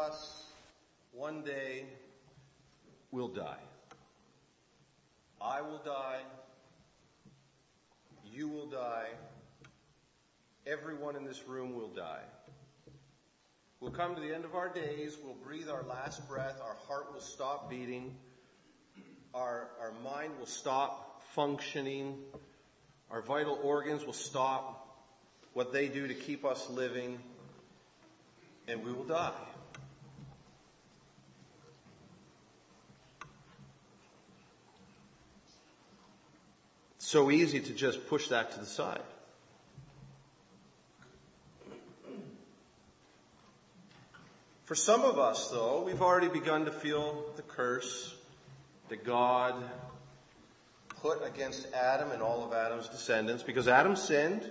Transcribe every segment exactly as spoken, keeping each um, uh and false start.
us one day will die. I will die. You will die. Everyone in this room will die. We'll come to the end of our days. We'll breathe our last breath. Our heart will stop beating. Our, our mind will stop functioning. Our vital organs will stop what they do to keep us living. And we will die. It's so easy to just push that to the side. For some of us, though, we've already begun to feel the curse that God put against Adam and all of Adam's descendants, because Adam sinned.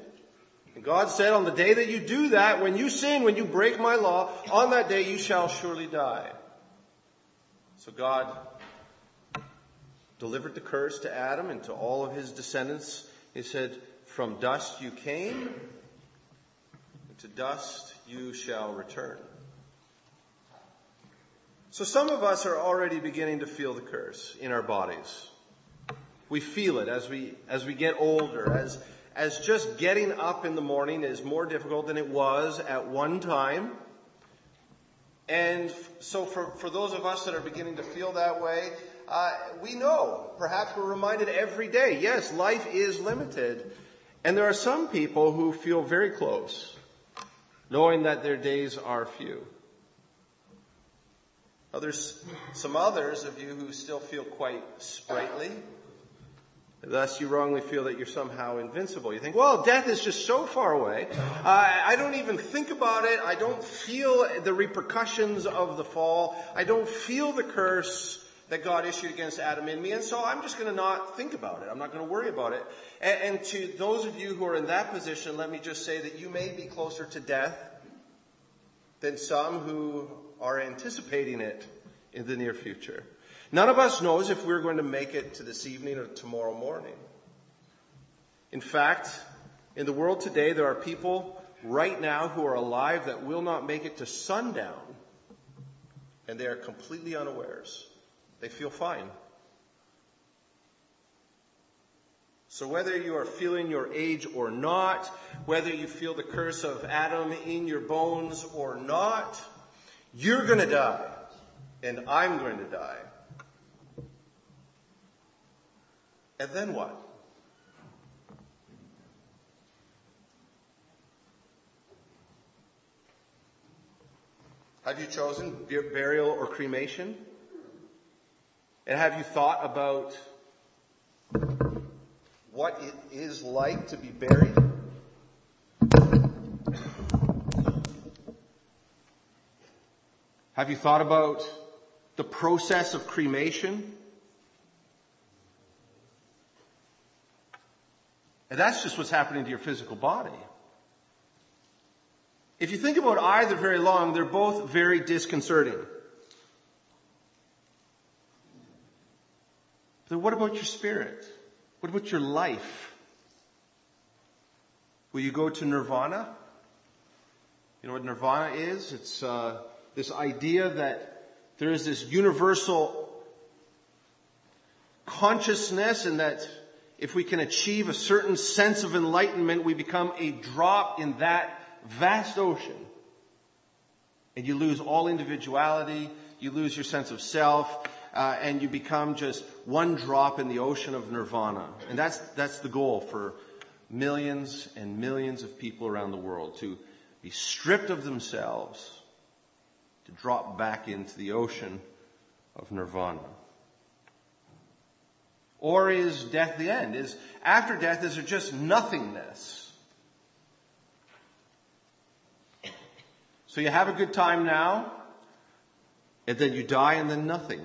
And God said, on the day that you do that, when you sin, when you break my law, on that day you shall surely die. So God delivered the curse to Adam and to all of his descendants. He said, from dust you came, and to dust you shall return. So some of us are already beginning to feel the curse in our bodies. We feel it as we as we get older, as as just getting up in the morning is more difficult than it was at one time. And so for, for those of us that are beginning to feel that way, uh, we know, perhaps we're reminded every day, yes, life is limited. And there are some people who feel very close, knowing that their days are few. Now, there's some others of you who still feel quite sprightly. Thus, you wrongly feel that you're somehow invincible. You think, well, death is just so far away. Uh, I don't even think about it. I don't feel the repercussions of the fall. I don't feel the curse that God issued against Adam and me. And so I'm just going to not think about it. I'm not going to worry about it. And, and to those of you who are in that position, let me just say that you may be closer to death than some who are anticipating it in the near future. None of us knows if we're going to make it to this evening or tomorrow morning. In fact, in the world today, there are people right now who are alive that will not make it to sundown, and they are completely unawares. They feel fine. So whether you are feeling your age or not, whether you feel the curse of Adam in your bones or not, you're going to die, and I'm going to die. And then what? Have you chosen burial or cremation? And have you thought about what it is like to be buried? Have you thought about the process of cremation? And that's just what's happening to your physical body. If you think about either very long, they're both very disconcerting. But what about your spirit? What about your life? Will you go to nirvana? You know what nirvana is? It's uh, this idea that there is this universal consciousness, and that if we can achieve a certain sense of enlightenment, we become a drop in that vast ocean. And you lose all individuality, you lose your sense of self, uh, and you become just one drop in the ocean of nirvana. And that's that's the goal for millions and millions of people around the world, to be stripped of themselves, to drop back into the ocean of nirvana. Or is death the end? Is after death, is there just nothingness? So you have a good time now, and then you die, and then nothing.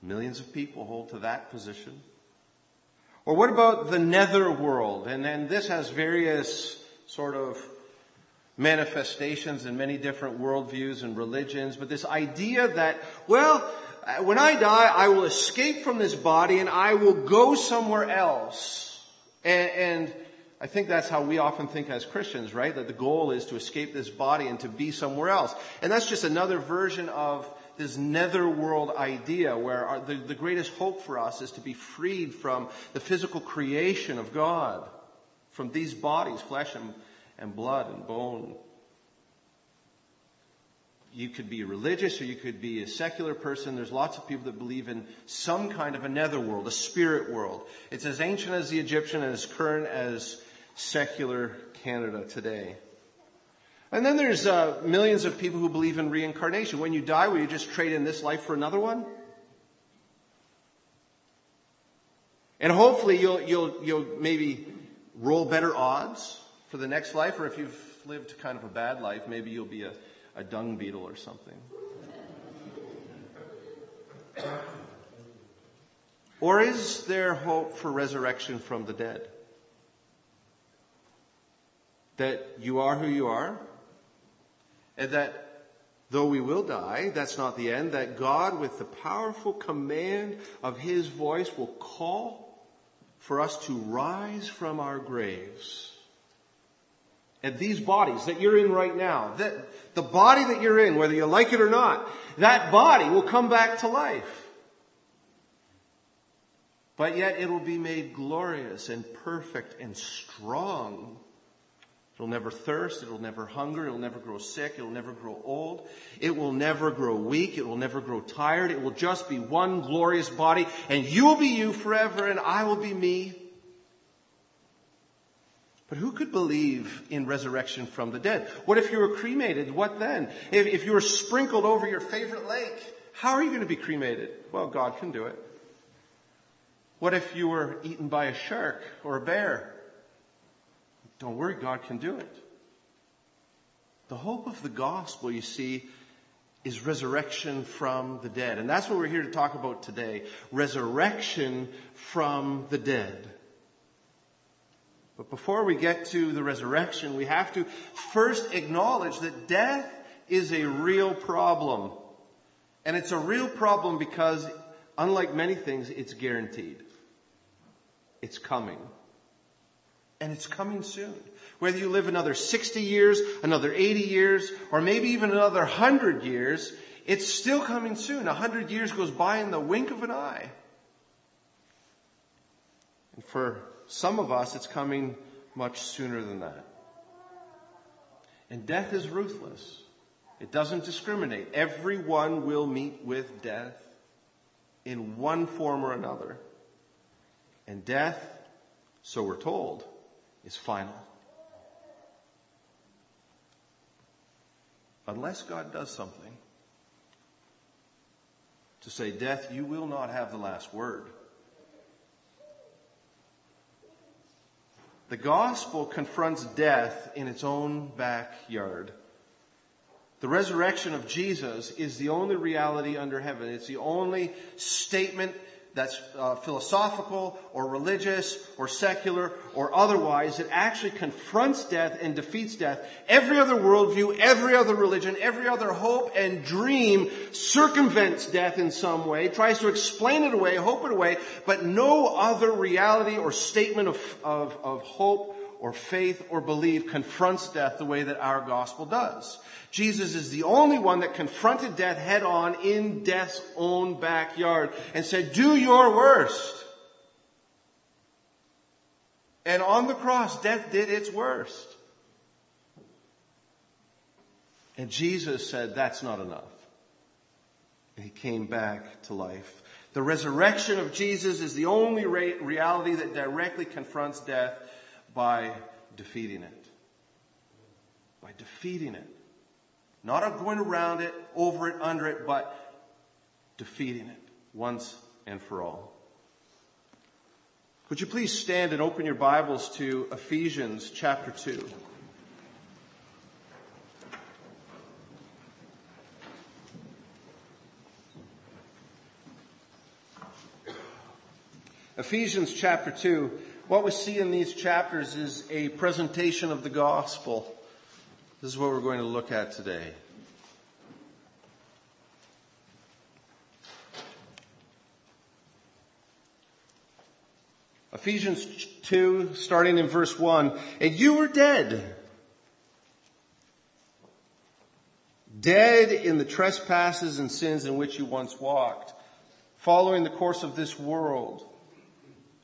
Millions of people hold to that position. Or what about the nether world? And then this has various sort of manifestations in many different worldviews and religions, but this idea that, well, when I die, I will escape from this body and I will go somewhere else. And, and I I think that's how we often think as Christians, right? That the goal is to escape this body and to be somewhere else. And that's just another version of this netherworld idea where our, the, the greatest hope for us is to be freed from the physical creation of God, from these bodies, flesh and, and blood and bone. You could be religious or you could be a secular person. There's lots of people that believe in some kind of a netherworld, a spirit world. It's as ancient as the Egyptian and as current as secular Canada today. And then there's uh, millions of people who believe in reincarnation. When you die, will you just trade in this life for another one? And hopefully you'll you'll you'll maybe roll better odds for the next life, or if you've lived kind of a bad life, maybe you'll be a A dung beetle or something. Or is there hope for resurrection from the dead? That you are who you are, and that though we will die, that's not the end, that God, with the powerful command of His voice, will call for us to rise from our graves. And these bodies that you're in right now, that the body that you're in, whether you like it or not, that body will come back to life. But yet it will be made glorious and perfect and strong. It'll never thirst. It'll never hunger. It'll never grow sick. It'll never grow old. It will never grow weak. It will never grow tired. It will just be one glorious body. And you will be you forever, and I will be me. But who could believe in resurrection from the dead? What if you were cremated? What then? If, if you were sprinkled over your favorite lake, how are you going to be cremated? Well, God can do it. What if you were eaten by a shark or a bear? Don't worry, God can do it. The hope of the gospel, you see, is resurrection from the dead. And that's what we're here to talk about today. Resurrection from the dead. But before we get to the resurrection, we have to first acknowledge that death is a real problem. And it's a real problem because, unlike many things, it's guaranteed. It's coming. And it's coming soon. Whether you live another sixty years, another eighty years, or maybe even another one hundred years, it's still coming soon. one hundred years goes by in the wink of an eye. And for some of us, it's coming much sooner than that. And death is ruthless. It doesn't discriminate. Everyone will meet with death in one form or another. And death, so we're told, is final. Unless God does something to say, death, you will not have the last word. The gospel confronts death in its own backyard. The resurrection of Jesus is the only reality under heaven. It's the only statement that's uh, philosophical or religious or secular or otherwise that actually confronts death and defeats death. Every other worldview, every other religion, every other hope and dream circumvents death in some way, tries to explain it away, hope it away, but no other reality or statement of, of, of hope or faith or belief confronts death the way that our gospel does. Jesus is the only one that confronted death head on in death's own backyard and said, do your worst. And on the cross, death did its worst. And Jesus said, that's not enough. And He came back to life. The resurrection of Jesus is the only reality that directly confronts death by defeating it. By defeating it. Not going around it, over it, under it, but defeating it once and for all. Would you please stand and open your Bibles to Ephesians chapter two. Ephesians chapter two. What we see in these chapters is a presentation of the gospel. This is what we're going to look at today. Ephesians two, starting in verse one. And you were dead. Dead in the trespasses and sins in which you once walked, following the course of this world,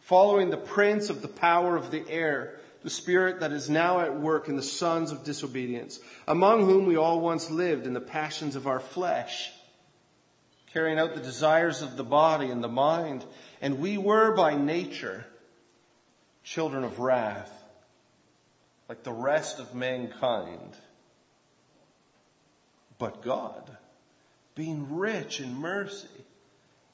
following the prince of the power of the air, the spirit that is now at work in the sons of disobedience, among whom we all once lived in the passions of our flesh, carrying out the desires of the body and the mind. And we were by nature children of wrath, like the rest of mankind. But God, being rich in mercy,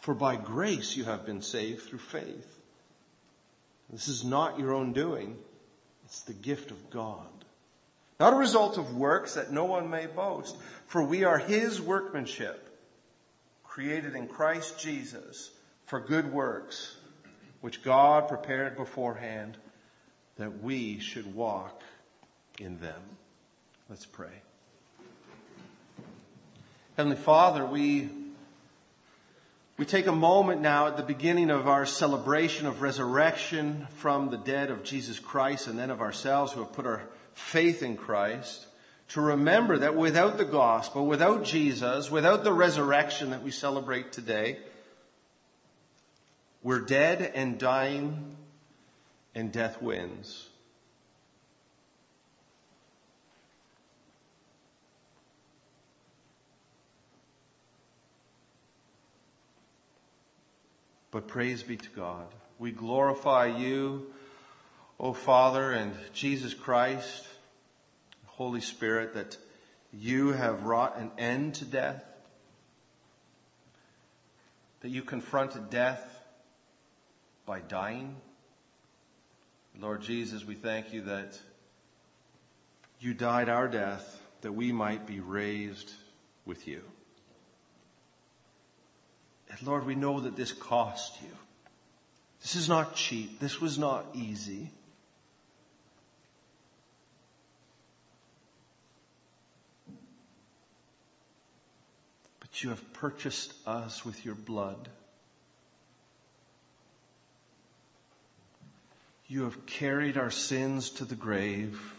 For by grace you have been saved through faith. This is not your own doing. It's the gift of God. Not a result of works, that no one may boast. For we are his workmanship, created in Christ Jesus for good works, which God prepared beforehand that we should walk in them. Let's pray. Heavenly Father, we... We take a moment now at the beginning of our celebration of resurrection from the dead of Jesus Christ and then of ourselves who have put our faith in Christ to remember that without the gospel, without Jesus, without the resurrection that we celebrate today, we're dead and dying and death wins. But praise be to God. We glorify you, O Father, and Jesus Christ, Holy Spirit, that you have wrought an end to death, that you confronted death by dying. Lord Jesus, we thank you that you died our death, that we might be raised with you. And Lord, we know that this cost you. This is not cheap. This was not easy. But you have purchased us with your blood. You have carried our sins to the grave.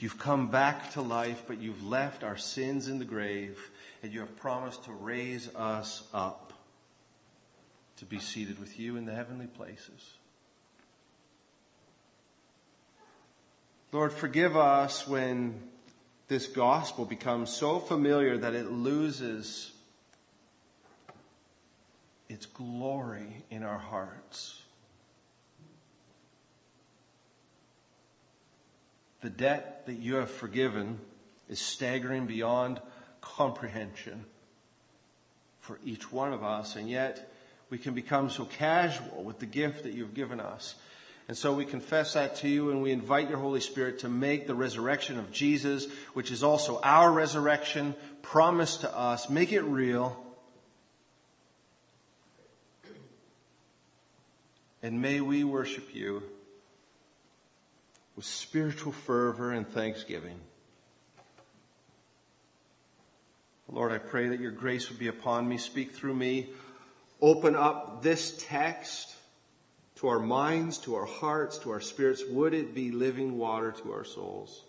You've come back to life, but you've left our sins in the grave, and you have promised to raise us up to be seated with you in the heavenly places. Lord, forgive us when this gospel becomes so familiar that it loses its glory in our hearts. The debt that you have forgiven is staggering beyond comprehension for each one of us. And yet we can become so casual with the gift that you've given us. And so we confess that to you, and we invite your Holy Spirit to make the resurrection of Jesus, which is also our resurrection, promised to us. Make it real. And may we worship you with spiritual fervor and thanksgiving. Lord, I pray that your grace would be upon me. Speak through me. Open up this text to our minds, to our hearts, to our spirits. Would it be living water to our souls?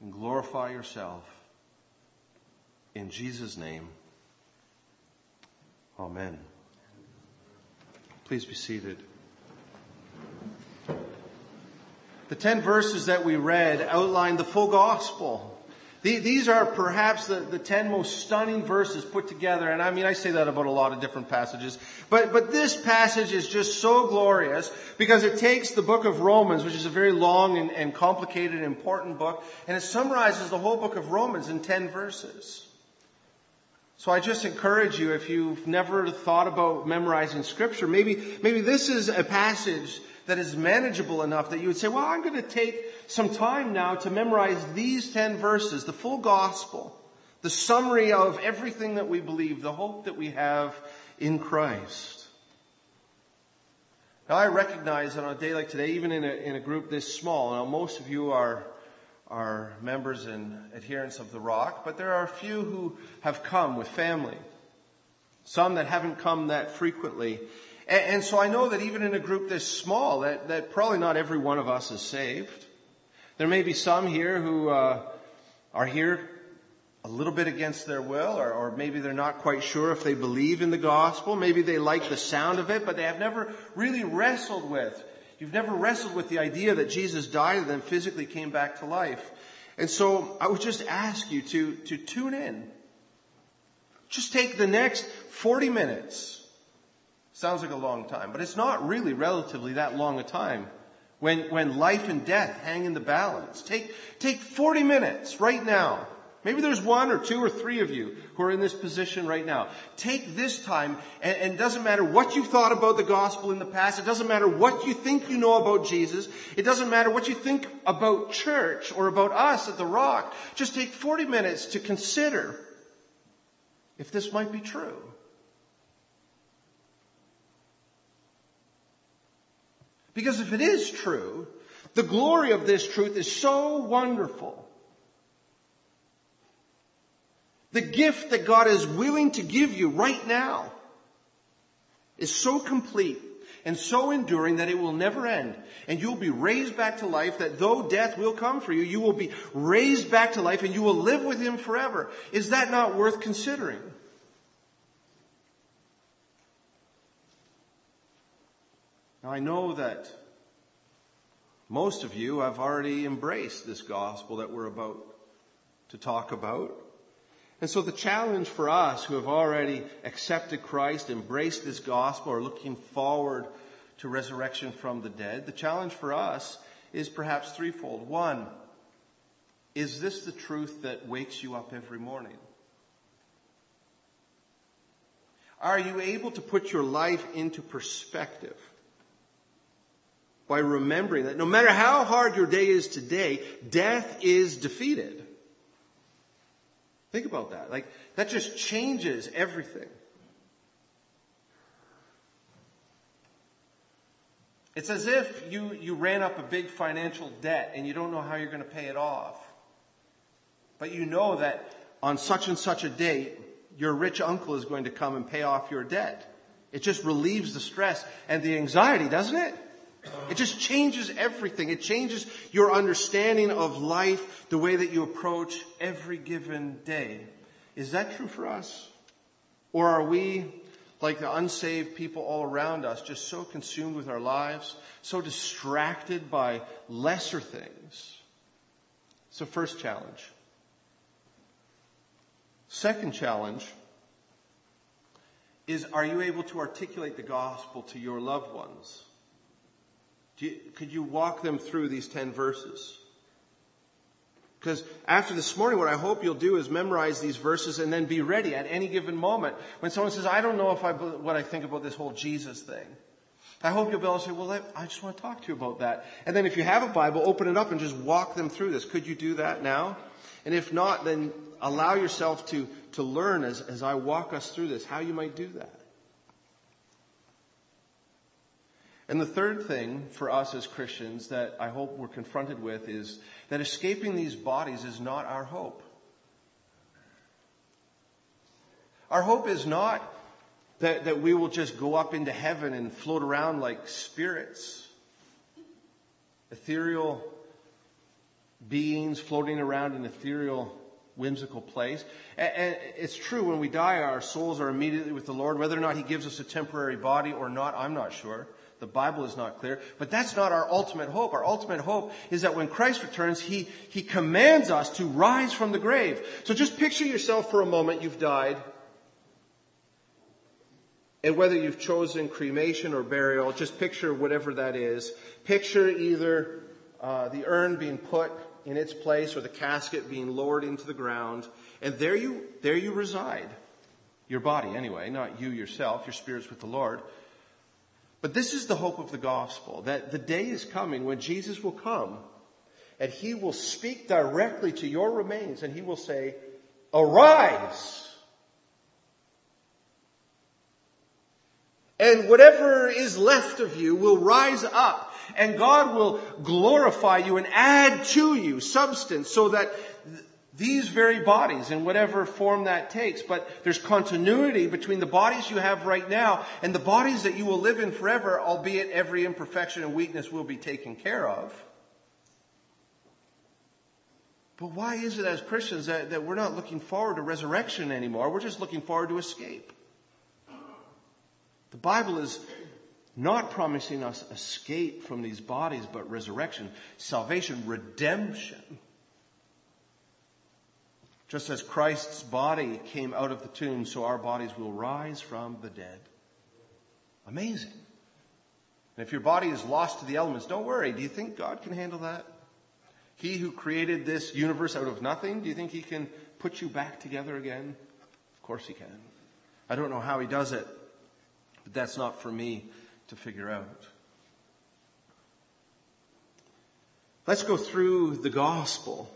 And glorify yourself. In Jesus' name. Amen. Please be seated. The ten verses that we read outline the full gospel. These are perhaps the, the ten most stunning verses put together. And I mean, I say that about a lot of different passages. But, but this passage is just so glorious because it takes the book of Romans, which is a very long and, and complicated and important book, and it summarizes the whole book of Romans in ten verses. So I just encourage you, if you've never thought about memorizing Scripture, maybe maybe this is a passage that is manageable enough that you would say, well, I'm going to take some time now to memorize these ten verses, the full gospel, the summary of everything that we believe, the hope that we have in Christ. Now, I recognize that on a day like today, even in a, in a group this small, now most of you are are members and adherents of the Rock, but there are a few who have come with family, some that haven't come that frequently. And, and so I know that even in a group this small, that, that probably not every one of us is saved. There may be some here who uh, are here a little bit against their will, or, or maybe they're not quite sure if they believe in the gospel. Maybe they like the sound of it, but they have never really wrestled with You've never wrestled with the idea that Jesus died and then physically came back to life. And so I would just ask you to, to tune in. Just take the next forty minutes. Sounds like a long time, but it's not really relatively that long a time when, when life and death hang in the balance. Take, take forty minutes right now. Maybe there's one or two or three of you who are in this position right now. Take this time, and, and it doesn't matter what you've thought about the gospel in the past. It doesn't matter what you think you know about Jesus. It doesn't matter what you think about church or about us at the Rock. Just take forty minutes to consider if this might be true. Because if it is true, the glory of this truth is so wonderful. The gift that God is willing to give you right now is so complete and so enduring that it will never end. And you'll be raised back to life, that though death will come for you, you will be raised back to life and you will live with Him forever. Is that not worth considering? Now, I know that most of you have already embraced this gospel that we're about to talk about. And so the challenge for us who have already accepted Christ, embraced this gospel, are looking forward to resurrection from the dead, the challenge for us is perhaps threefold. One, is this the truth that wakes you up every morning? Are you able to put your life into perspective by remembering that no matter how hard your day is today, death is defeated? Think about that. Like, that just changes everything. It's as if you, you ran up a big financial debt and you don't know how you're going to pay it off. But you know that on such and such a date, your rich uncle is going to come and pay off your debt. It just relieves the stress and the anxiety, doesn't it? It just changes everything. It changes your understanding of life, the way that you approach every given day. Is that true for us? Or are we, like the unsaved people all around us, just so consumed with our lives, so distracted by lesser things? So, first challenge. Second challenge is, are you able to articulate the gospel to your loved ones? Do you, could you walk them through these ten verses? Because after this morning, what I hope you'll do is memorize these verses and then be ready at any given moment. When someone says, I don't know if I what I think about this whole Jesus thing, I hope you'll be able to say, well, I just want to talk to you about that. And then if you have a Bible, open it up and just walk them through this. Could you do that now? And if not, then allow yourself to, to learn as, as I walk us through this, how you might do that. And the third thing for us as Christians that I hope we're confronted with is that escaping these bodies is not our hope. Our hope is not that, that we will just go up into heaven and float around like spirits, ethereal beings floating around in ethereal whimsical place. And it's true, when we die, our souls are immediately with the Lord. Whether or not He gives us a temporary body or not, I'm not sure. The Bible is not clear, but that's not our ultimate hope. Our ultimate hope is that when Christ returns, He, he commands us to rise from the grave. So just picture yourself for a moment, you've died. And whether you've chosen cremation or burial, just picture whatever that is. Picture either uh, the urn being put in its place or the casket being lowered into the ground. And there you, there you reside. Your body, anyway, not you yourself. Your spirit's with the Lord. But this is the hope of the gospel, that the day is coming when Jesus will come and he will speak directly to your remains and he will say, arise. And whatever is left of you will rise up and God will glorify you and add to you substance so that Th- These very bodies, in whatever form that takes, but there's continuity between the bodies you have right now and the bodies that you will live in forever, albeit every imperfection and weakness will be taken care of. But why is it as Christians that, that we're not looking forward to resurrection anymore? We're just looking forward to escape. The Bible is not promising us escape from these bodies, but resurrection, salvation, redemption. Just as Christ's body came out of the tomb, so our bodies will rise from the dead. Amazing. And if your body is lost to the elements, don't worry. Do you think God can handle that? He who created this universe out of nothing, do you think he can put you back together again? Of course he can. I don't know how he does it, but that's not for me to figure out. Let's go through the gospel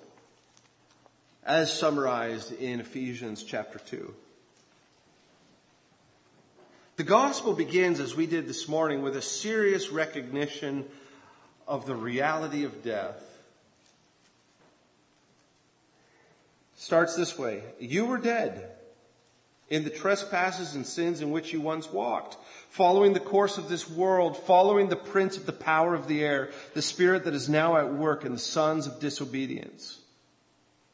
as summarized in Ephesians chapter two. The gospel begins, as we did this morning, with a serious recognition of the reality of death. It starts this way. You were dead in the trespasses and sins in which you once walked, following the course of this world, following the prince of the power of the air, the spirit that is now at work in the sons of disobedience,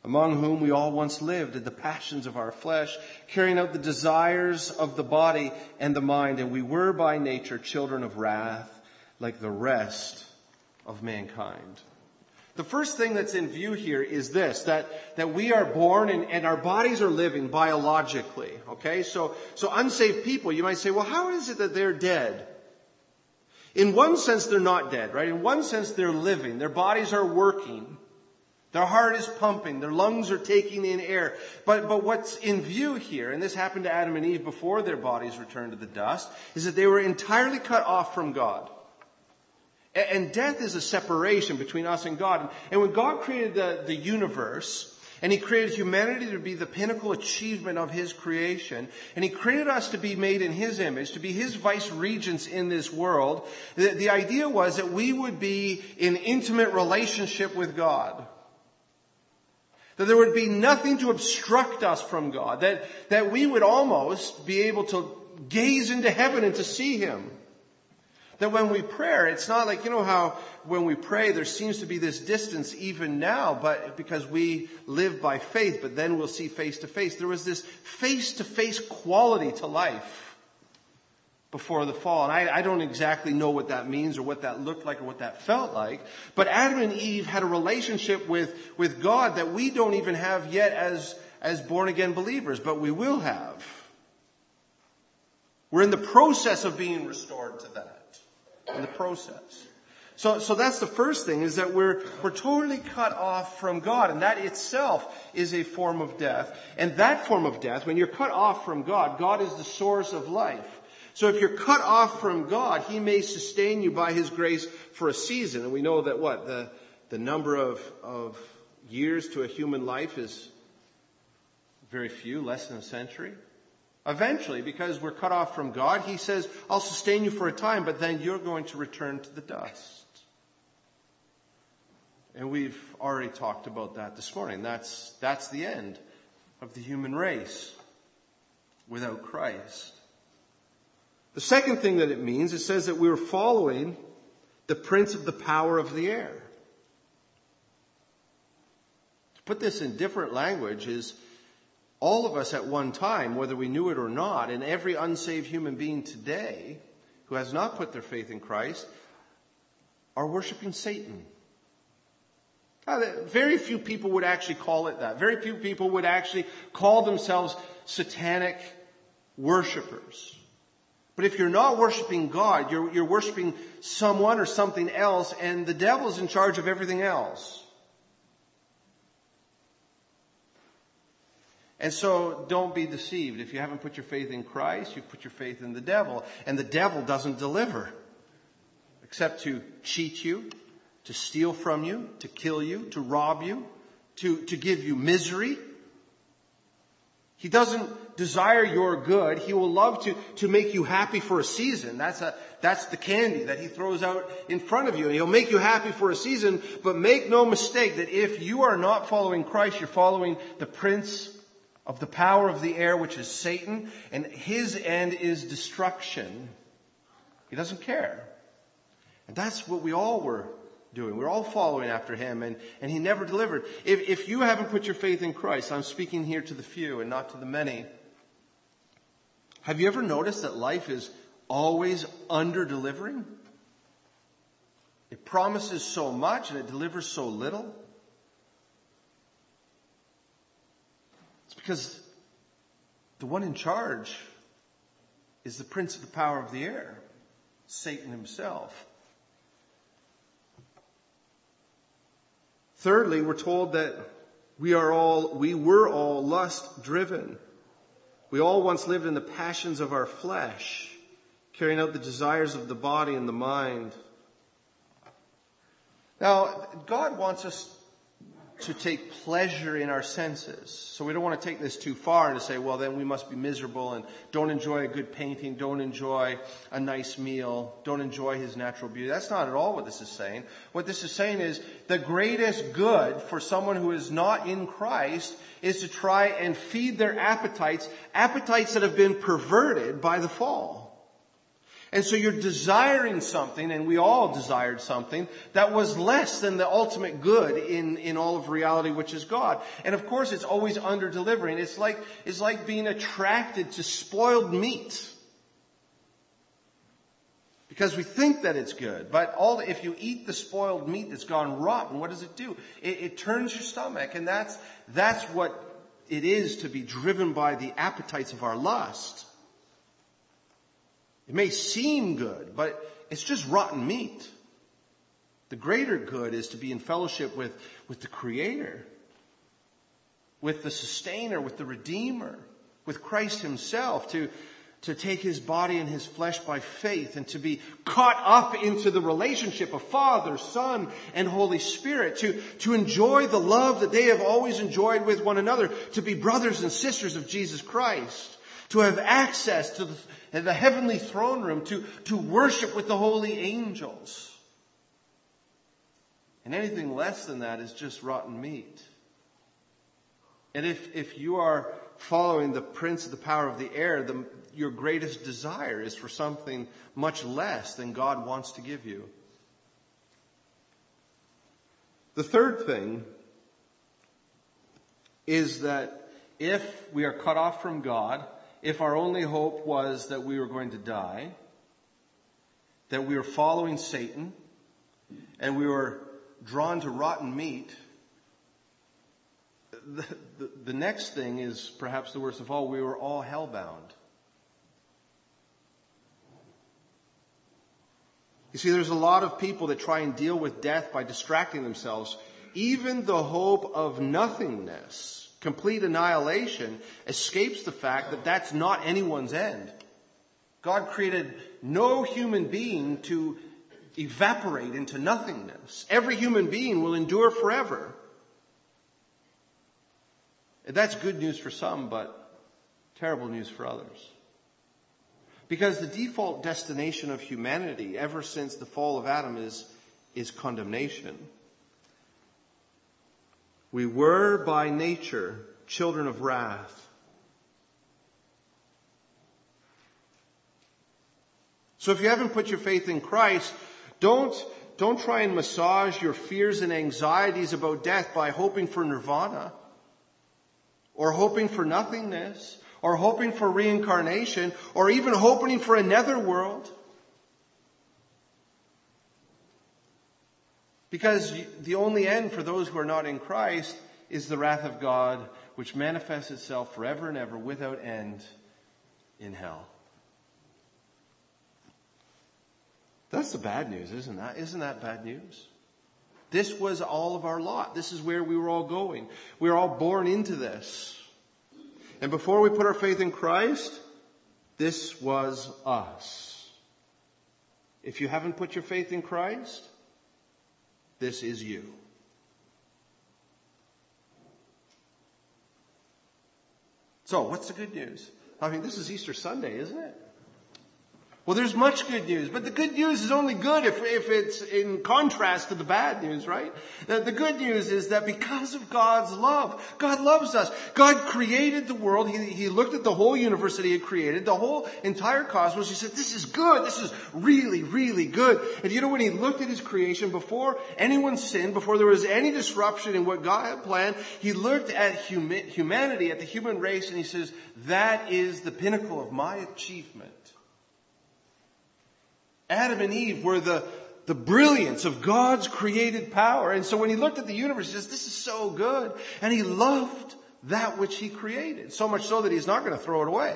among whom we all once lived in the passions of our flesh, carrying out the desires of the body and the mind. And we were by nature children of wrath, like the rest of mankind. The first thing that's in view here is this, that, that we are born and, and our bodies are living biologically. Okay, so, so unsaved people, you might say, well, how is it that they're dead? In one sense, they're not dead, right? In one sense, they're living. Their bodies are working. Their heart is pumping. Their lungs are taking in air. But, but what's in view here, and this happened to Adam and Eve before their bodies returned to the dust, is that they were entirely cut off from God. And, and death is a separation between us and God. And when God created the, the universe, and he created humanity to be the pinnacle achievement of his creation, and he created us to be made in his image, to be his vice regents in this world, the, the idea was that we would be in intimate relationship with God. That there would be nothing to obstruct us from God. That, that we would almost be able to gaze into heaven and to see him. That when we pray, it's not like, you know how when we pray there seems to be this distance even now, but because we live by faith, but then we'll see face to face. There was this face-to-face quality to life before the fall. And I, I don't exactly know what that means or what that looked like or what that felt like. But Adam and Eve had a relationship with, with God that we don't even have yet as, as born-again believers, but we will have. We're in the process of being restored to that. In the process. So, so that's the first thing, is that we're, we're totally cut off from God. And that itself is a form of death. And that form of death, when you're cut off from God, God is the source of life. So if you're cut off from God, he may sustain you by his grace for a season. And we know that what? The, the number of, of years to a human life is very few, less than a century. Eventually, because we're cut off from God, he says, I'll sustain you for a time, but then you're going to return to the dust. And we've already talked about that this morning. That's, that's the end of the human race without Christ. The second thing that it means, it says that we were following the prince of the power of the air. To put this in different language is all of us at one time, whether we knew it or not, and every unsaved human being today who has not put their faith in Christ are worshiping Satan. Very few people would actually call it that. Very few people would actually call themselves satanic worshippers. But if you're not worshiping God, you're, you're worshiping someone or something else, and the devil's in charge of everything else. And so don't be deceived. If you haven't put your faith in Christ, you've put your faith in the devil. And the devil doesn't deliver except to cheat you, to steal from you, to kill you, to rob you, to, to give you misery. He doesn't desire your good. He will love to, to make you happy for a season. That's a, that's the candy that he throws out in front of you. He'll make you happy for a season, but make no mistake that if you are not following Christ, you're following the prince of the power of the air, which is Satan, and his end is destruction. He doesn't care. And that's what we all were doing. We're all following after him, and, and he never delivered. If, if you haven't put your faith in Christ, I'm speaking here to the few and not to the many. Have you ever noticed that life is always under-delivering? It promises so much and it delivers so little. It's because the one in charge is the prince of the power of the air, Satan himself. Thirdly, we're told that we are all, we were all lust driven. We all once lived in the passions of our flesh, carrying out the desires of the body and the mind. Now, God wants us to take pleasure in our senses. So we don't want to take this too far and to say, well, then we must be miserable and don't enjoy a good painting, don't enjoy a nice meal, don't enjoy his natural beauty. That's not at all what this is saying. What this is saying is the greatest good for someone who is not in Christ is to try and feed their appetites, appetites that have been perverted by the fall. And so you're desiring something, and we all desired something, that was less than the ultimate good in, in all of reality, which is God. And of course, it's always under-delivering. It's like, it's like being attracted to spoiled meat. Because we think that it's good. But all the, if you eat the spoiled meat that's gone rotten, what does it do? It, it turns your stomach, and that's, that's what it is to be driven by the appetites of our lust. It may seem good, but it's just rotten meat. The greater good is to be in fellowship with, with the Creator, with the Sustainer, with the Redeemer, with Christ himself, to, to take his body and his flesh by faith and to be caught up into the relationship of Father, Son, and Holy Spirit, to, to enjoy the love that they have always enjoyed with one another, to be brothers and sisters of Jesus Christ, to have access to the the heavenly throne room, to, to worship with the holy angels. And anything less than that is just rotten meat. And if, if you are following the prince of the power of the air, the, your greatest desire is for something much less than God wants to give you. The third thing is that if we are cut off from God, if our only hope was that we were going to die, that we were following Satan, and we were drawn to rotten meat, the, the, the next thing is perhaps the worst of all. We were all hellbound. You see, there's a lot of people that try and deal with death by distracting themselves. Even the hope of nothingness, complete annihilation, escapes the fact that that's not anyone's end. God created no human being to evaporate into nothingness. Every human being will endure forever. And that's good news for some, but terrible news for others. Because the default destination of humanity ever since the fall of Adam is, is condemnation. We were by nature children of wrath. So if you haven't put your faith in Christ, don't, don't try and massage your fears and anxieties about death by hoping for nirvana, or hoping for nothingness, or hoping for reincarnation, or even hoping for another world. Because the only end for those who are not in Christ is the wrath of God, which manifests itself forever and ever without end in hell. That's the bad news, isn't that? Isn't that bad news? This was all of our lot. This is where we were all going. We were all born into this. And before we put our faith in Christ, this was us. If you haven't put your faith in Christ, this is you. So, what's the good news? I mean, this is Easter Sunday, isn't it? Well, there's much good news, but the good news is only good if, if it's in contrast to the bad news, right? The good news is that because of God's love, God loves us. God created the world. He, he looked at the whole universe that he had created, the whole entire cosmos. He said, this is good. This is really, really good. And you know, when he looked at his creation, before anyone sinned, before there was any disruption in what God had planned, he looked at humi- humanity, at the human race, and he says, that is the pinnacle of my achievement. Adam and Eve were the, the brilliance of God's created power. And so when he looked at the universe, he says, this is so good. And he loved that which he created, so much so that he's not going to throw it away.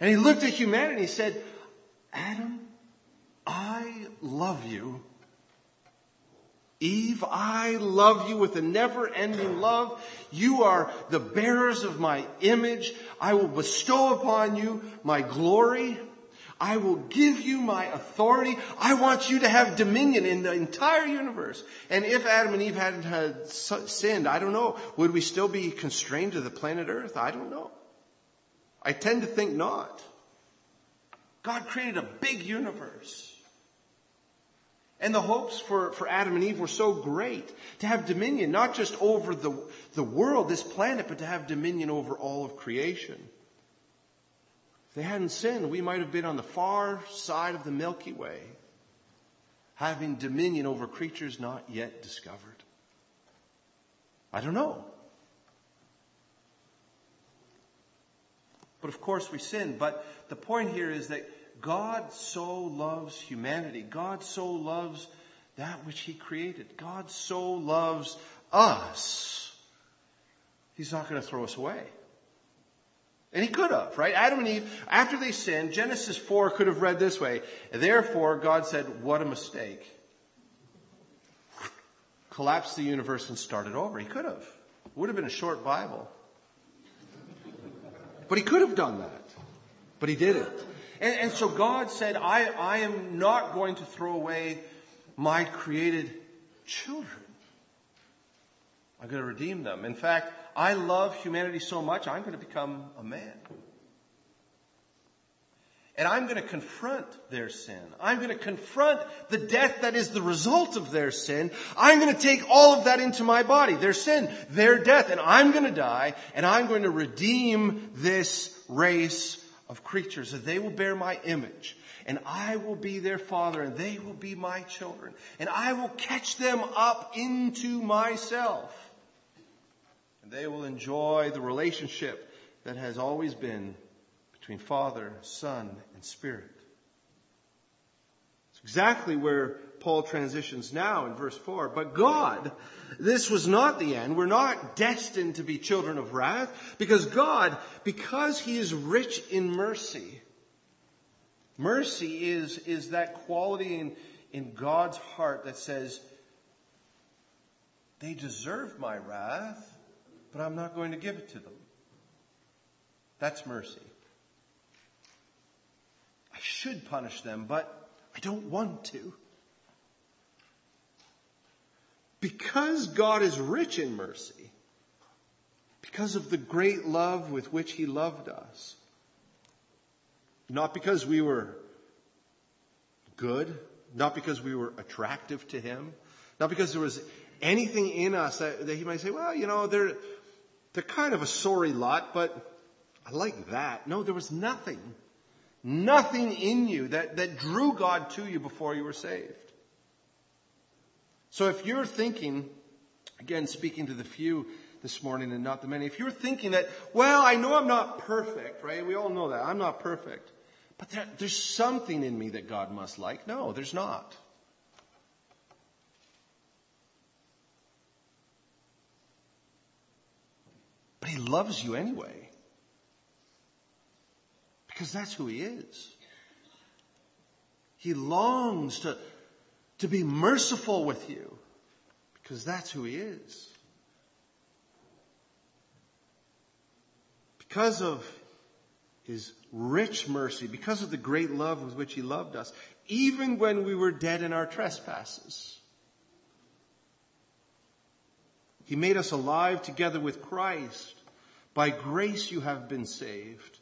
And he looked at humanity and he said, Adam, I love you. Eve, I love you with a never-ending love. You are the bearers of my image. I will bestow upon you my glory. I will give you my authority. I want you to have dominion in the entire universe. And if Adam and Eve hadn't had sinned, I don't know, would we still be constrained to the planet Earth? I don't know. I tend to think not. God created a big universe. And the hopes for, for Adam and Eve were so great to have dominion, not just over the, the world, this planet, but to have dominion over all of creation. If they hadn't sinned, we might have been on the far side of the Milky Way, having dominion over creatures not yet discovered. I don't know. But of course we sin. But the point here is that God so loves humanity. God so loves that which he created. God so loves us. He's not going to throw us away. And he could have, right? Adam and Eve, after they sinned, Genesis four could have read this way. Therefore, God said, what a mistake. Collapsed the universe and started over. He could have. It would have been a short Bible. But he could have done that. But he didn't. And, and so God said, I, I am not going to throw away my created children. I'm going to redeem them. In fact, I love humanity so much, I'm going to become a man. And I'm going to confront their sin. I'm going to confront the death that is the result of their sin. I'm going to take all of that into my body, their sin, their death, and I'm going to die, and I'm going to redeem this race of creatures, that they will bear my image, and I will be their father, and they will be my children, and I will catch them up into myself. And they will enjoy the relationship that has always been between Father, Son, and Spirit. It's exactly where Paul transitions now in verse four. But God, this was not the end. We're not destined to be children of wrath, because God, because he is rich in mercy, mercy is, is that quality in, in God's heart that says, they deserve my wrath, but I'm not going to give it to them. That's mercy. I should punish them, but I don't want to. Because God is rich in mercy, because of the great love with which he loved us, not because we were good, not because we were attractive to him, not because there was anything in us that, that he might say, well, you know, they're... They're kind of a sorry lot, but I like that. No, there was nothing, nothing in you that, that drew God to you before you were saved. So if you're thinking, again, speaking to the few this morning and not the many, if you're thinking that, well, I know I'm not perfect, right? We all know that. I'm not perfect. But there, there's something in me that God must like. No, there's not. But he loves you anyway. Because that's who he is. He longs to, to be merciful with you. Because that's who he is. because of his rich mercy, because of the great love with which he loved us, even when we were dead in our trespasses, he made us alive together with Christ. By grace you have been saved.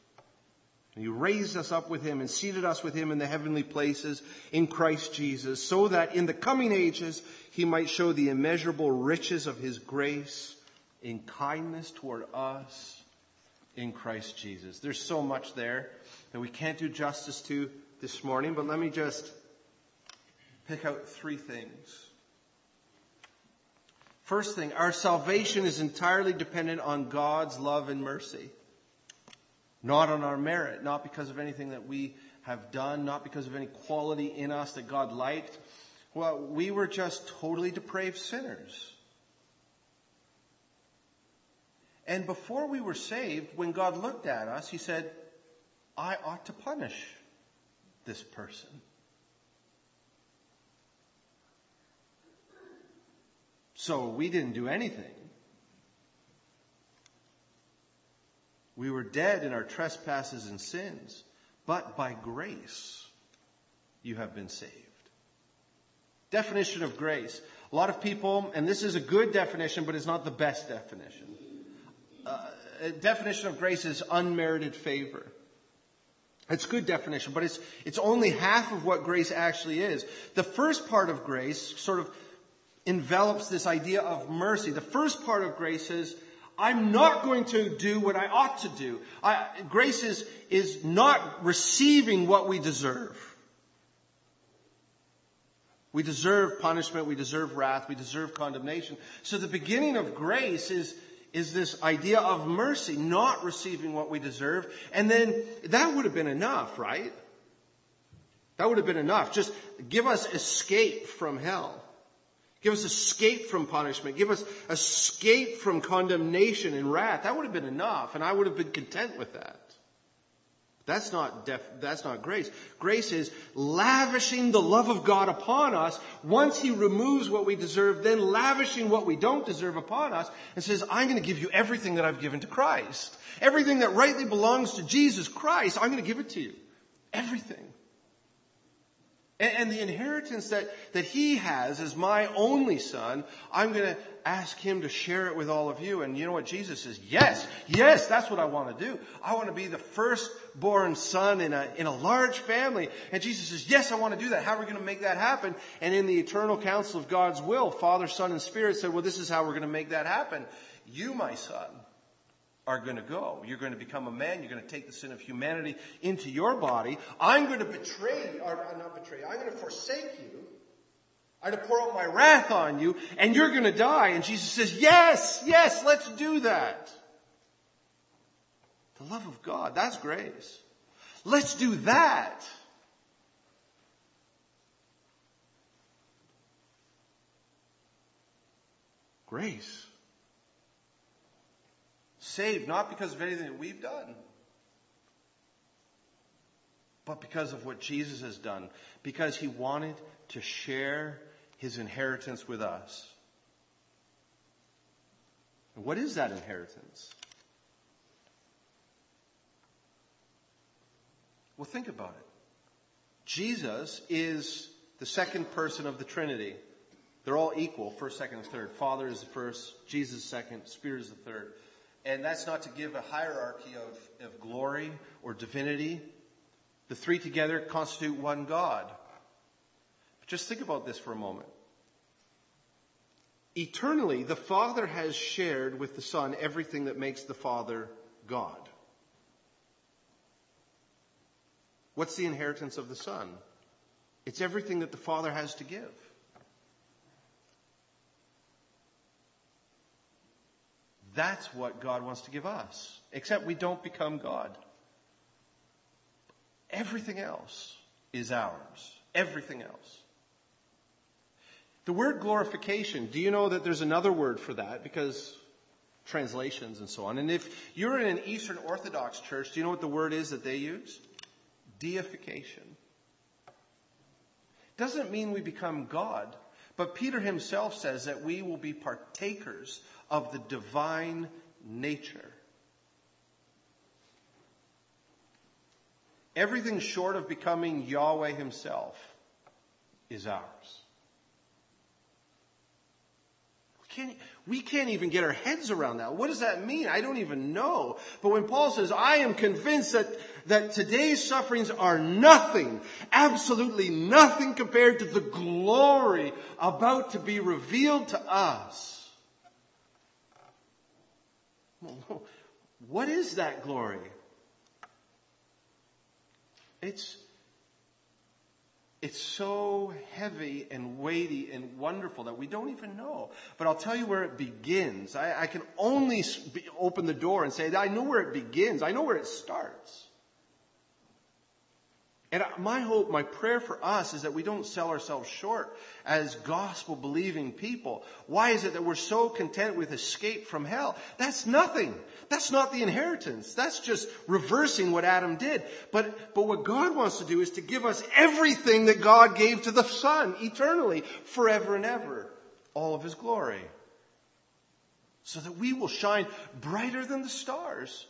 And he raised us up with him and seated us with him in the heavenly places in Christ Jesus, so that in the coming ages he might show the immeasurable riches of his grace in kindness toward us in Christ Jesus. There's so much there that we can't do justice to this morning, but let me just pick out three things. First thing, our salvation is entirely dependent on God's love and mercy. Not on our merit, not because of anything that we have done, not because of any quality in us that God liked. Well, we were just totally depraved sinners. And before we were saved, when God looked at us, he said, I ought to punish this person. So we didn't do anything. We were dead in our trespasses and sins, but by grace you have been saved. Definition of grace. A lot of people, and this is a good definition, but it's not the best definition. Uh, a definition of grace is unmerited favor. It's a good definition, but it's it's only half of what grace actually is. The first part of grace sort of envelops this idea of mercy. The first part of grace is, I'm not going to do what I ought to do. I, grace is, is not receiving what we deserve. We deserve punishment. We deserve wrath. We deserve condemnation. So the beginning of grace is, is this idea of mercy, not receiving what we deserve. And then that would have been enough, right? That would have been enough. Just give us escape from hell. Give us escape from punishment. Give us escape from condemnation and wrath. That would have been enough, and I would have been content with that. That's not def- that's not grace. Grace is lavishing the love of God upon us. Once he removes what we deserve, then lavishing what we don't deserve upon us and says, I'm going to give you everything that I've given to Christ. Everything that rightly belongs to Jesus Christ, I'm going to give it to you. Everything. And the inheritance that, that he has as my only son, I'm going to ask him to share it with all of you. And you know what? Jesus says, yes, yes, that's what I want to do. I want to be the firstborn son in a, in a large family. And Jesus says, yes, I want to do that. How are we going to make that happen? And in the eternal counsel of God's will, Father, Son, and Spirit said, well, this is how we're going to make that happen. You, my son, are going to go. You're going to become a man. You're going to take the sin of humanity into your body. I'm going to betray, or not betray, I'm going to forsake you. I'm going to pour out my wrath on you, and you're going to die. And Jesus says, yes, yes, let's do that. The love of God, that's grace. Let's do that. Grace. Saved not because of anything that we've done, but because of what Jesus has done, because he wanted to share his inheritance with us. And what is that inheritance? Well, think about it. Jesus is the second person of the Trinity. They're all equal, first, second, and third. Father is the first, Jesus is second, Spirit is the third. And that's not to give a hierarchy of, of glory or divinity. The three together constitute one God. But just think about this for a moment. Eternally, the Father has shared with the Son everything that makes the Father God. What's the inheritance of the Son? It's everything that the Father has to give. That's what God wants to give us. Except we don't become God. Everything else is ours. Everything else. The word glorification, do you know that there's another word for that? Because translations and so on. And if you're in an Eastern Orthodox church, do you know what the word is that they use? Deification. Doesn't mean we become God. But Peter himself says that we will be partakers of the divine nature. Everything short of becoming Yahweh himself is ours. We can't, we can't even get our heads around that. What does that mean? I don't even know. But when Paul says, I am convinced that, that today's sufferings are nothing, absolutely nothing compared to the glory about to be revealed to us. What is that glory? It's, it's so heavy and weighty and wonderful that we don't even know. But I'll tell you where it begins. I, I can only open the door and say, I know where it begins. I know where it starts. And my hope, my prayer for us is that we don't sell ourselves short as gospel-believing people. Why is it that we're so content with escape from hell? That's nothing. That's not the inheritance. That's just reversing what Adam did. But, but what God wants to do is to give us everything that God gave to the Son eternally, forever and ever, all of His glory. So that we will shine brighter than the stars.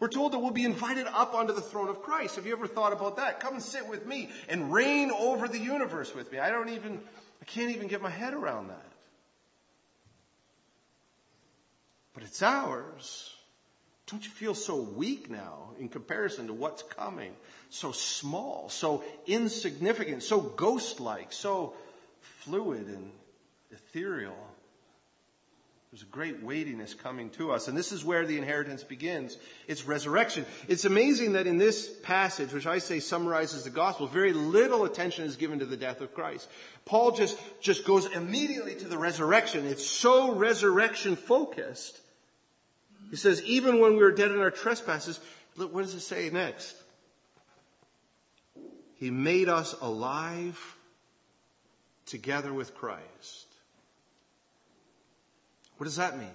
We're told that we'll be invited up onto the throne of Christ. Have you ever thought about that? Come and sit with me and reign over the universe with me. I don't even, I can't even get my head around that. But it's ours. Don't you feel so weak now in comparison to what's coming? So small, so insignificant, so ghost-like, so fluid and ethereal. There's a great weightiness coming to us. And this is where the inheritance begins. It's resurrection. It's amazing that in this passage, which I say summarizes the gospel, very little attention is given to the death of Christ. Paul just, just goes immediately to the resurrection. It's so resurrection focused. He says, even when we were dead in our trespasses, look, what does it say next? He made us alive together with Christ. What does that mean?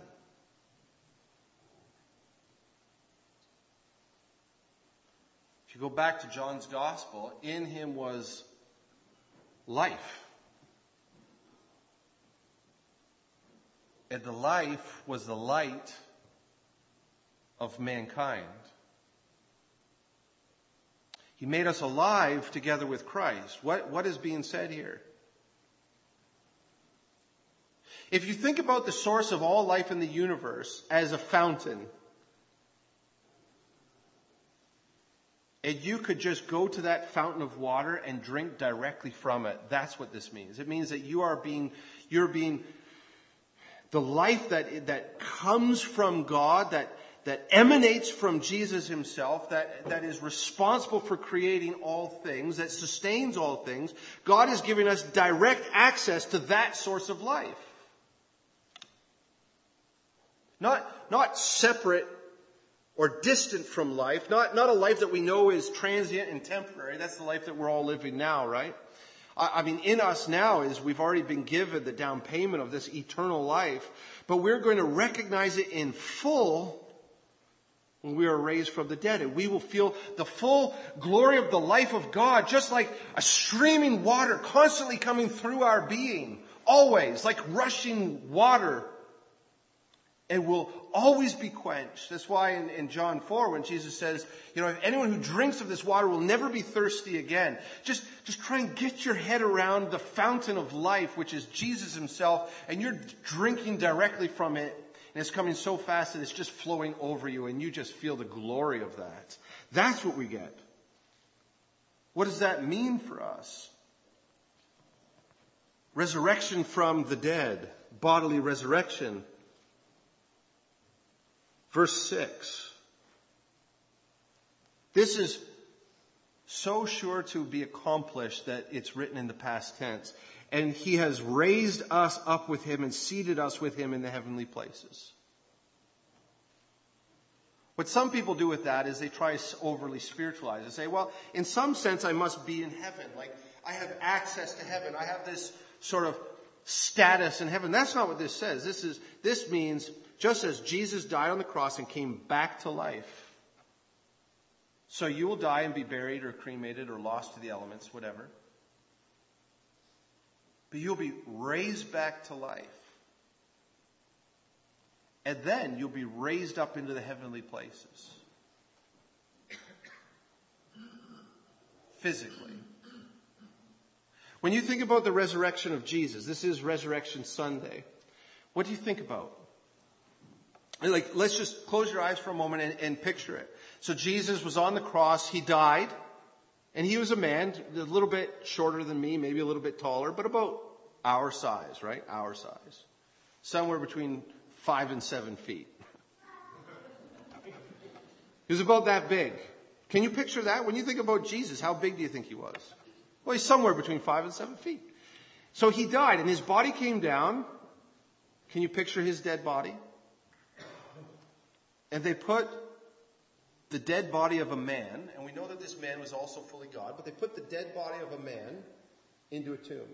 If you go back to John's gospel, in him was life. And the life was the light of mankind. He made us alive together with Christ. What, what is being said here? If you think about the source of all life in the universe as a fountain, and you could just go to that fountain of water and drink directly from it, that's what this means. It means that you are being, you're being, the life that, that comes from God, that, that emanates from Jesus himself, that, that is responsible for creating all things, that sustains all things. God is giving us direct access to that source of life. Not, not separate or distant from life. Not, not a life that we know is transient and temporary. That's the life that we're all living now, right? I, I mean, in us now is we've already been given the down payment of this eternal life. But we're going to recognize it in full when we are raised from the dead. And we will feel the full glory of the life of God, just like a streaming water constantly coming through our being. Always, like rushing water. It will always be quenched. That's why in, in John four, when Jesus says, you know, if anyone who drinks of this water will never be thirsty again. Just, just try and get your head around the fountain of life, which is Jesus himself, and you're drinking directly from it, and it's coming so fast that it's just flowing over you, and you just feel the glory of that. That's what we get. What does that mean for us? Resurrection from the dead, bodily resurrection. Verse six. This is so sure to be accomplished that it's written in the past tense. And he has raised us up with him and seated us with him in the heavenly places. What some people do with that is they try to overly spiritualize and say, well, in some sense I must be in heaven. Like, I have access to heaven. I have this sort of status in heaven. That's not what this says. This is, this means... just as Jesus died on the cross and came back to life, so you will die and be buried or cremated or lost to the elements, whatever. But you'll be raised back to life. And then you'll be raised up into the heavenly places. physically. When you think about the resurrection of Jesus, this is Resurrection Sunday. What do you think about? Like, let's just close your eyes for a moment and, and picture it. So Jesus was on the cross. He died. And he was a man, a little bit shorter than me, maybe a little bit taller, but about our size, right? Our size. Somewhere between five and seven feet. He was about that big. Can you picture that? When you think about Jesus, how big do you think he was? Well, he's somewhere between five and seven feet. So he died, and his body came down. Can you picture his dead body? And they put the dead body of a man, and we know that this man was also fully God, but they put the dead body of a man into a tomb.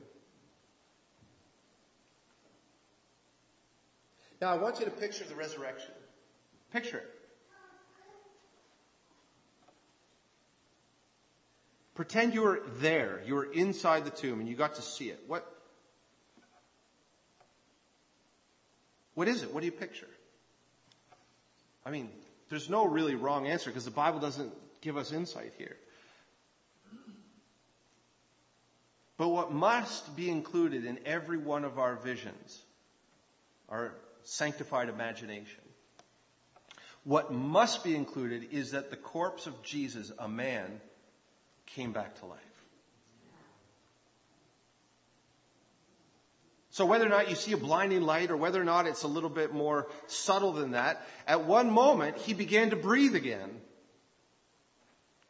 Now, I want you to picture the resurrection. Picture it. Pretend you were there, you were inside the tomb, and you got to see it. What, what is it? What do you picture? I mean, there's no really wrong answer because the Bible doesn't give us insight here. But what must be included in every one of our visions, our sanctified imagination, what must be included is that the corpse of Jesus, a man, came back to life. So whether or not you see a blinding light or whether or not it's a little bit more subtle than that, at one moment he began to breathe again.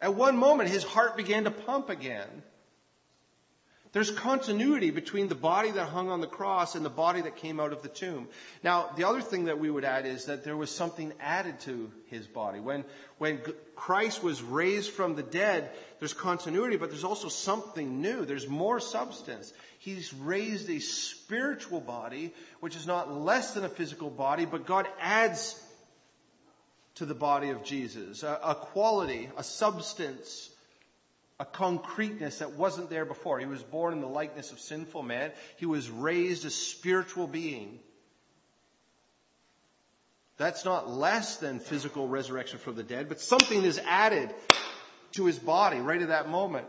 At one moment his heart began to pump again. There's continuity between the body that hung on the cross and the body that came out of the tomb. Now, the other thing that we would add is that there was something added to his body. When, when Christ was raised from the dead, there's continuity, but there's also something new. There's more substance. He's raised a spiritual body, which is not less than a physical body, but God adds to the body of Jesus a, a quality, a substance, a concreteness that wasn't there before. He was born in the likeness of sinful man. He was raised a spiritual being. That's not less than physical resurrection from the dead, but something is added to his body right at that moment.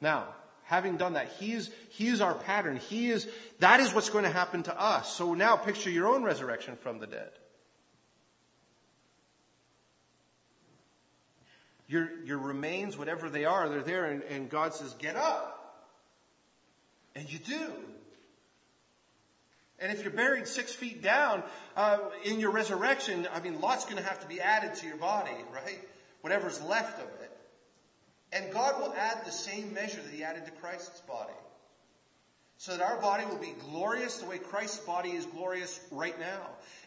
Now, having done that, he is, he is our pattern. He is, that is what's going to happen to us. So now picture your own resurrection from the dead. Your, your remains, whatever they are, they're there. And, and God says, get up. And you do. And if you're buried six feet down uh, in your resurrection, I mean, lots going to have to be added to your body, right? Whatever's left of it. And God will add the same measure that he added to Christ's body. So that our body will be glorious the way Christ's body is glorious right now.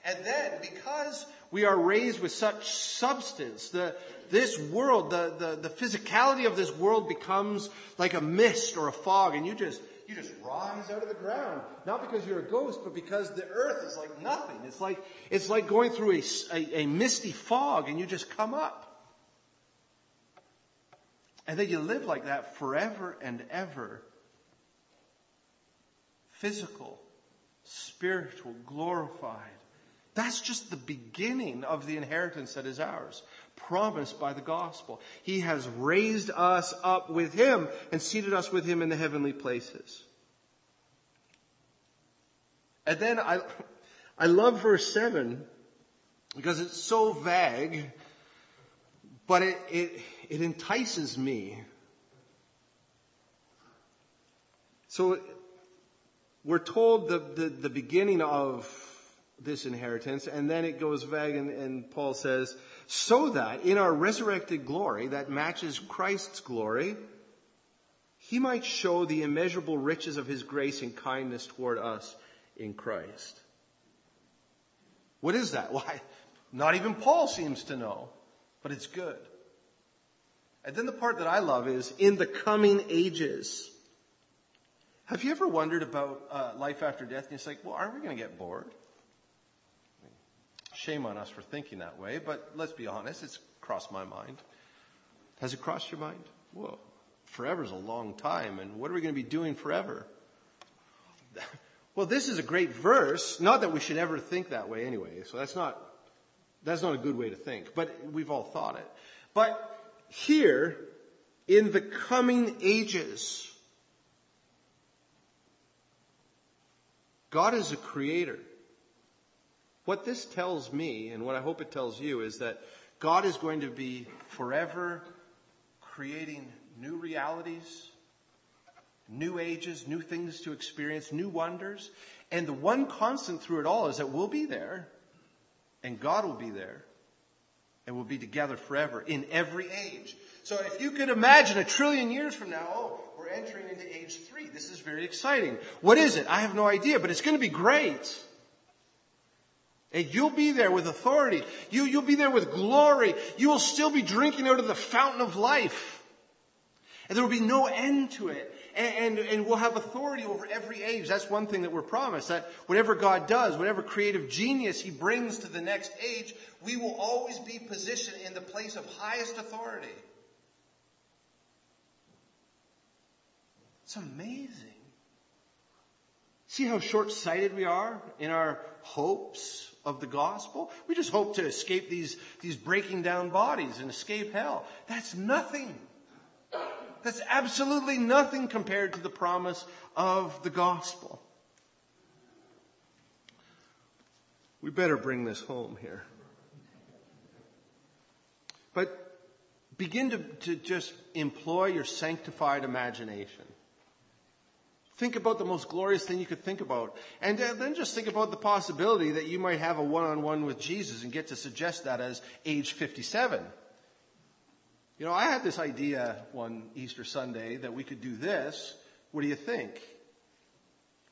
And then, because we are raised with such substance, the, this world, the, the, the physicality of this world becomes like a mist or a fog. And you just, you just rise out of the ground. Not because you're a ghost, but because the earth is like nothing. It's like, it's like going through a, a, a misty fog and you just come up. And then you live like that forever and ever. Physical, spiritual, glorified. That's just the beginning of the inheritance that is ours, promised by the gospel. He has raised us up with him and seated us with him in the heavenly places. And then I, I love verse seven because it's so vague, but it, it, it entices me. So we're told the, the, the beginning of this inheritance, and then it goes vague, and, and Paul says, so that in our resurrected glory that matches Christ's glory, he might show the immeasurable riches of his grace and kindness toward us in Christ. What is that? Why? Not even Paul seems to know, but it's good. And then the part that I love is, in the coming ages. Have you ever wondered about uh, life after death? And it's like, well, aren't we going to get bored? Shame on us for thinking that way, but let's be honest, it's crossed my mind. Has it crossed your mind? Whoa, forever's a long time, and what are we going to be doing forever? Well, this is a great verse. Not that we should ever think that way anyway, so that's not, that's not a good way to think, but we've all thought it. But here, in the coming ages. God is a creator. What this tells me, and what I hope it tells you, is that God is going to be forever creating new realities, new ages, new things to experience, new wonders. And the one constant through it all is that we'll be there, and God will be there, and we'll be together forever in every age. So if you could imagine a trillion years from now, oh, we're entering into age three. This is very exciting. What is it? I have no idea, but it's going to be great. And you'll be there with authority. You, you'll be there with glory. You will still be drinking out of the fountain of life. And there will be no end to it. And, and, and we'll have authority over every age. That's one thing that we're promised. That whatever God does, whatever creative genius He brings to the next age, we will always be positioned in the place of highest authority. It's amazing. See how short-sighted we are in our hopes of the gospel? We just hope to escape these, these breaking down bodies and escape hell. That's nothing. That's absolutely nothing compared to the promise of the gospel. We better bring this home here. But begin to, to just employ your sanctified imagination. Think about the most glorious thing you could think about. And then just think about the possibility that you might have a one-on-one with Jesus and get to suggest that as age fifty-seven. You know, I had this idea one Easter Sunday that we could do this. What do you think?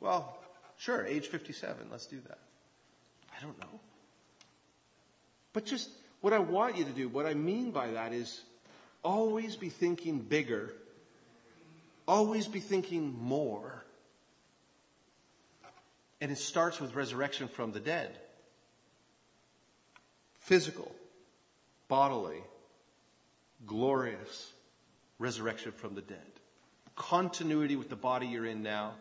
Well, sure, age fifty-seven. Let's do that. I don't know. But just what I want you to do, what I mean by that is always be thinking bigger. Always be thinking more. And it starts with resurrection from the dead. Physical, bodily, glorious resurrection from the dead. Continuity with the body you're in now.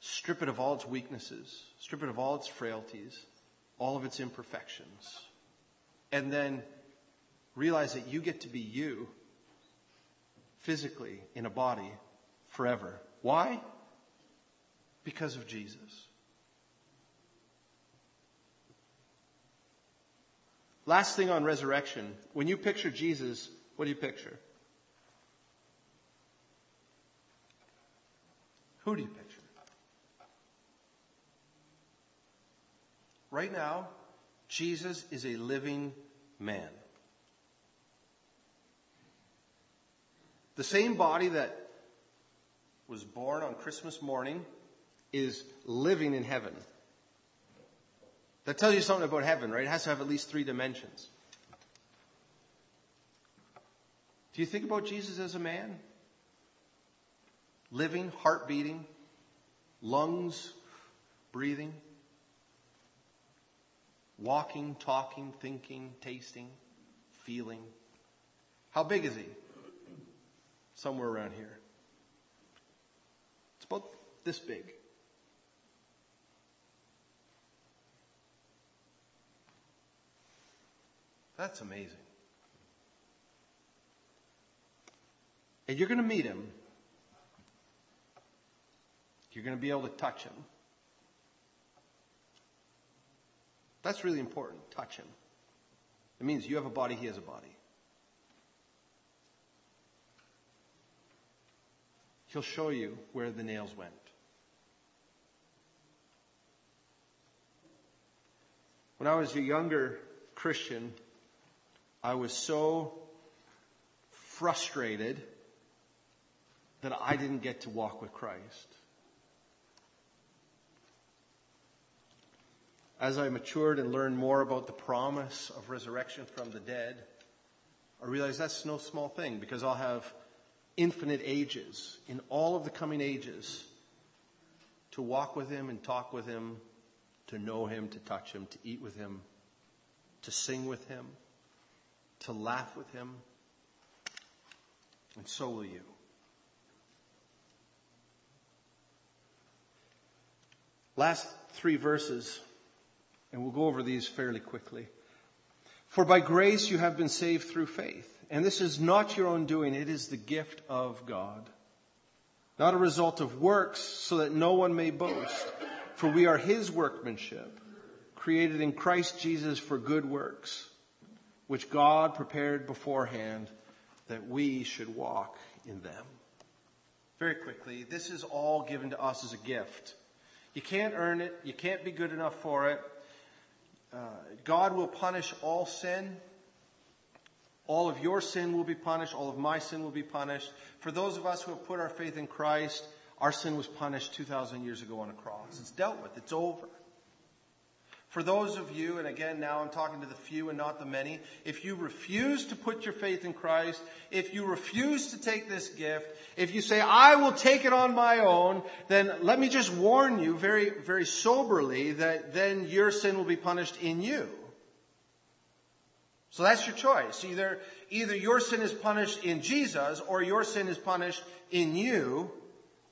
Strip it of all its weaknesses. Strip it of all its frailties. All of its imperfections. And then realize that you get to be you physically in a body forever. Why? Because of Jesus. Last thing on resurrection. When you picture Jesus, what do you picture? Who do you picture? Right now, Jesus is a living man. The same body that was born on Christmas morning is living in heaven. That tells you something about heaven, right? It has to have at least three dimensions. Do you think about Jesus as a man? Living, heart beating, lungs breathing, walking, talking, thinking, tasting, feeling. How big is he? Somewhere around here. It's about this big. That's amazing. And you're going to meet him. You're going to be able to touch him. That's really important. Touch him. It means you have a body, he has a body. He'll show you where the nails went. When I was a younger Christian, I was so frustrated that I didn't get to walk with Christ. As I matured and learned more about the promise of resurrection from the dead, I realized that's no small thing, because I'll have infinite ages, in all of the coming ages, to walk with him and talk with him, to know him, to touch him, to eat with him, to sing with him, to laugh with him. And so will you. Last three verses, and we'll go over these fairly quickly. For by grace you have been saved through faith. And this is not your own doing. It is the gift of God. Not a result of works, so that no one may boast. For we are his workmanship, created in Christ Jesus for good works, which God prepared beforehand that we should walk in them. Very quickly, this is all given to us as a gift. You can't earn it. You can't be good enough for it. Uh, God will punish all sin. All of your sin will be punished. All of my sin will be punished. For those of us who have put our faith in Christ, our sin was punished two thousand years ago on a cross. It's dealt with. It's over. For those of you, and again now I'm talking to the few and not the many, if you refuse to put your faith in Christ, if you refuse to take this gift, if you say, I will take it on my own, then let me just warn you very, very soberly that then your sin will be punished in you. So that's your choice. Either, either your sin is punished in Jesus or your sin is punished in you.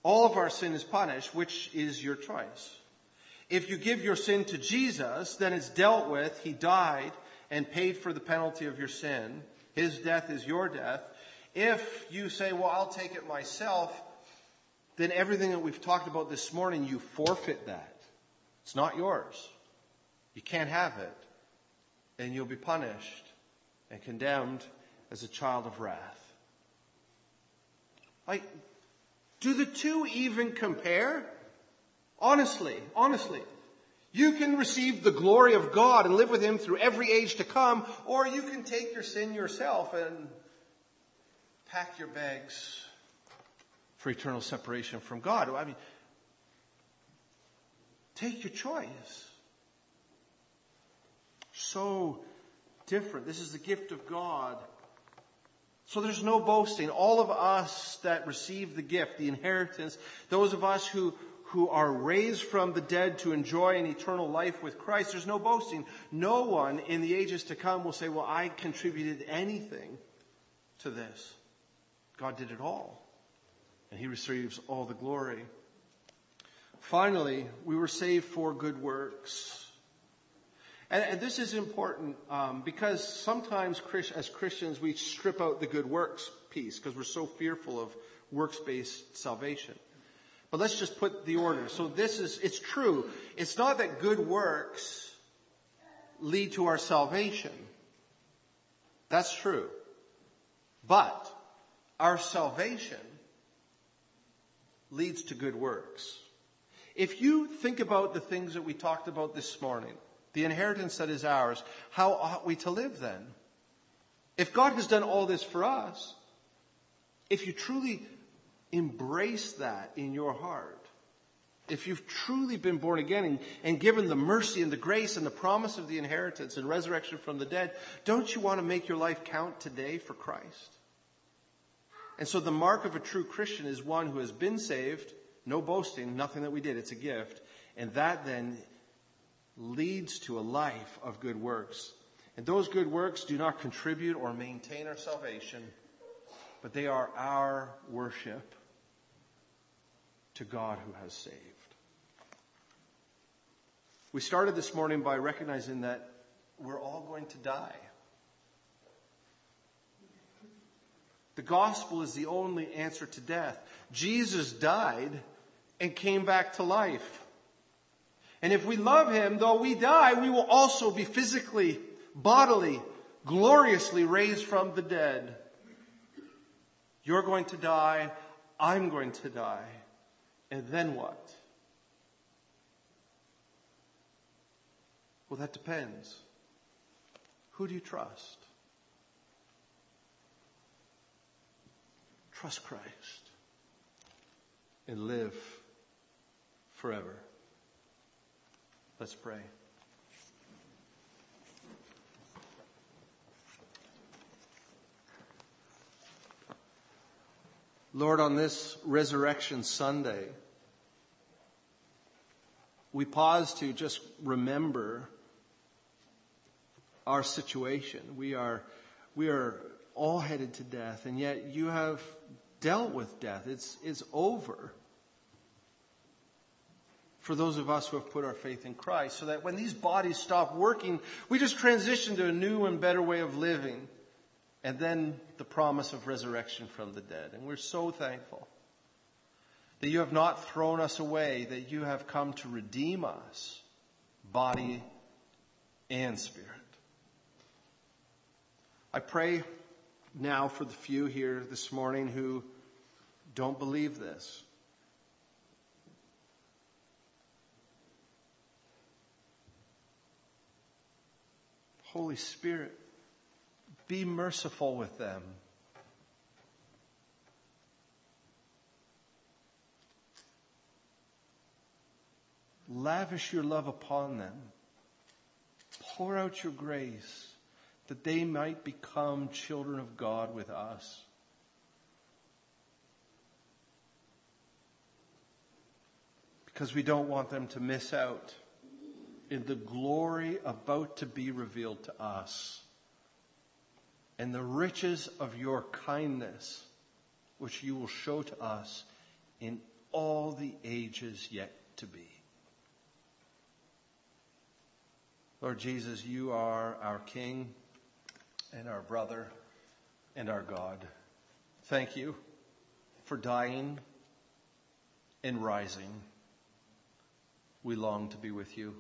All of our sin is punished, which is your choice. If you give your sin to Jesus, then it's dealt with. He died and paid for the penalty of your sin. His death is your death. If you say, well, I'll take it myself, then everything that we've talked about this morning, you forfeit that. It's not yours. You can't have it. And you'll be punished and condemned as a child of wrath. Like, do the two even compare? Honestly, honestly, you can receive the glory of God and live with him through every age to come, or you can take your sin yourself and pack your bags for eternal separation from God. I mean, take your choice. So different. This is the gift of God. So there's no boasting. All of us that receive the gift, the inheritance, those of us who who are raised from the dead to enjoy an eternal life with Christ, there's no boasting. No one in the ages to come will say, well, I contributed anything to this. God did it all. And he receives all the glory. Finally, we were saved for good works. And, and this is important um, because sometimes Chris, as Christians, we strip out the good works piece because we're so fearful of works-based salvation. But let's just put the order. So this is, it's true. It's not that good works lead to our salvation. That's true. But our salvation leads to good works. If you think about the things that we talked about this morning, the inheritance that is ours, how ought we to live then? If God has done all this for us, if you truly embrace that in your heart, if you've truly been born again and, and given the mercy and the grace and the promise of the inheritance and resurrection from the dead, don't you want to make your life count today for Christ? And so the mark of a true Christian is one who has been saved, no boasting, nothing that we did, it's a gift. And that then leads to a life of good works. And those good works do not contribute or maintain our salvation, but they are our worship to God who has saved. We started this morning by recognizing that we're all going to die. The gospel is the only answer to death. Jesus died and came back to life. And if we love him, though we die, we will also be physically, bodily, gloriously raised from the dead. You're going to die. I'm going to die. And then what? Well, that depends. Who do you trust? Trust Christ and live forever. Let's pray. Lord, on this Resurrection Sunday, we pause to just remember our situation. We are, we are all headed to death, and yet you have dealt with death. It's, it's over. for those of us who have put our faith in Christ, so that when these bodies stop working, we just transition to a new and better way of living, and then the promise of resurrection from the dead. And we're so thankful that you have not thrown us away, that you have come to redeem us, body and spirit. I pray now for the few here this morning who don't believe this. Holy Spirit, be merciful with them. Lavish your love upon them. Pour out your grace, that they might become children of God with us. Because we don't want them to miss out in the glory about to be revealed to us, and the riches of your kindness, which you will show to us in all the ages yet to be. Lord Jesus, you are our King, and our brother, and our God. Thank you for dying and rising. We long to be with you.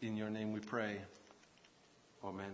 In your name we pray. Amen.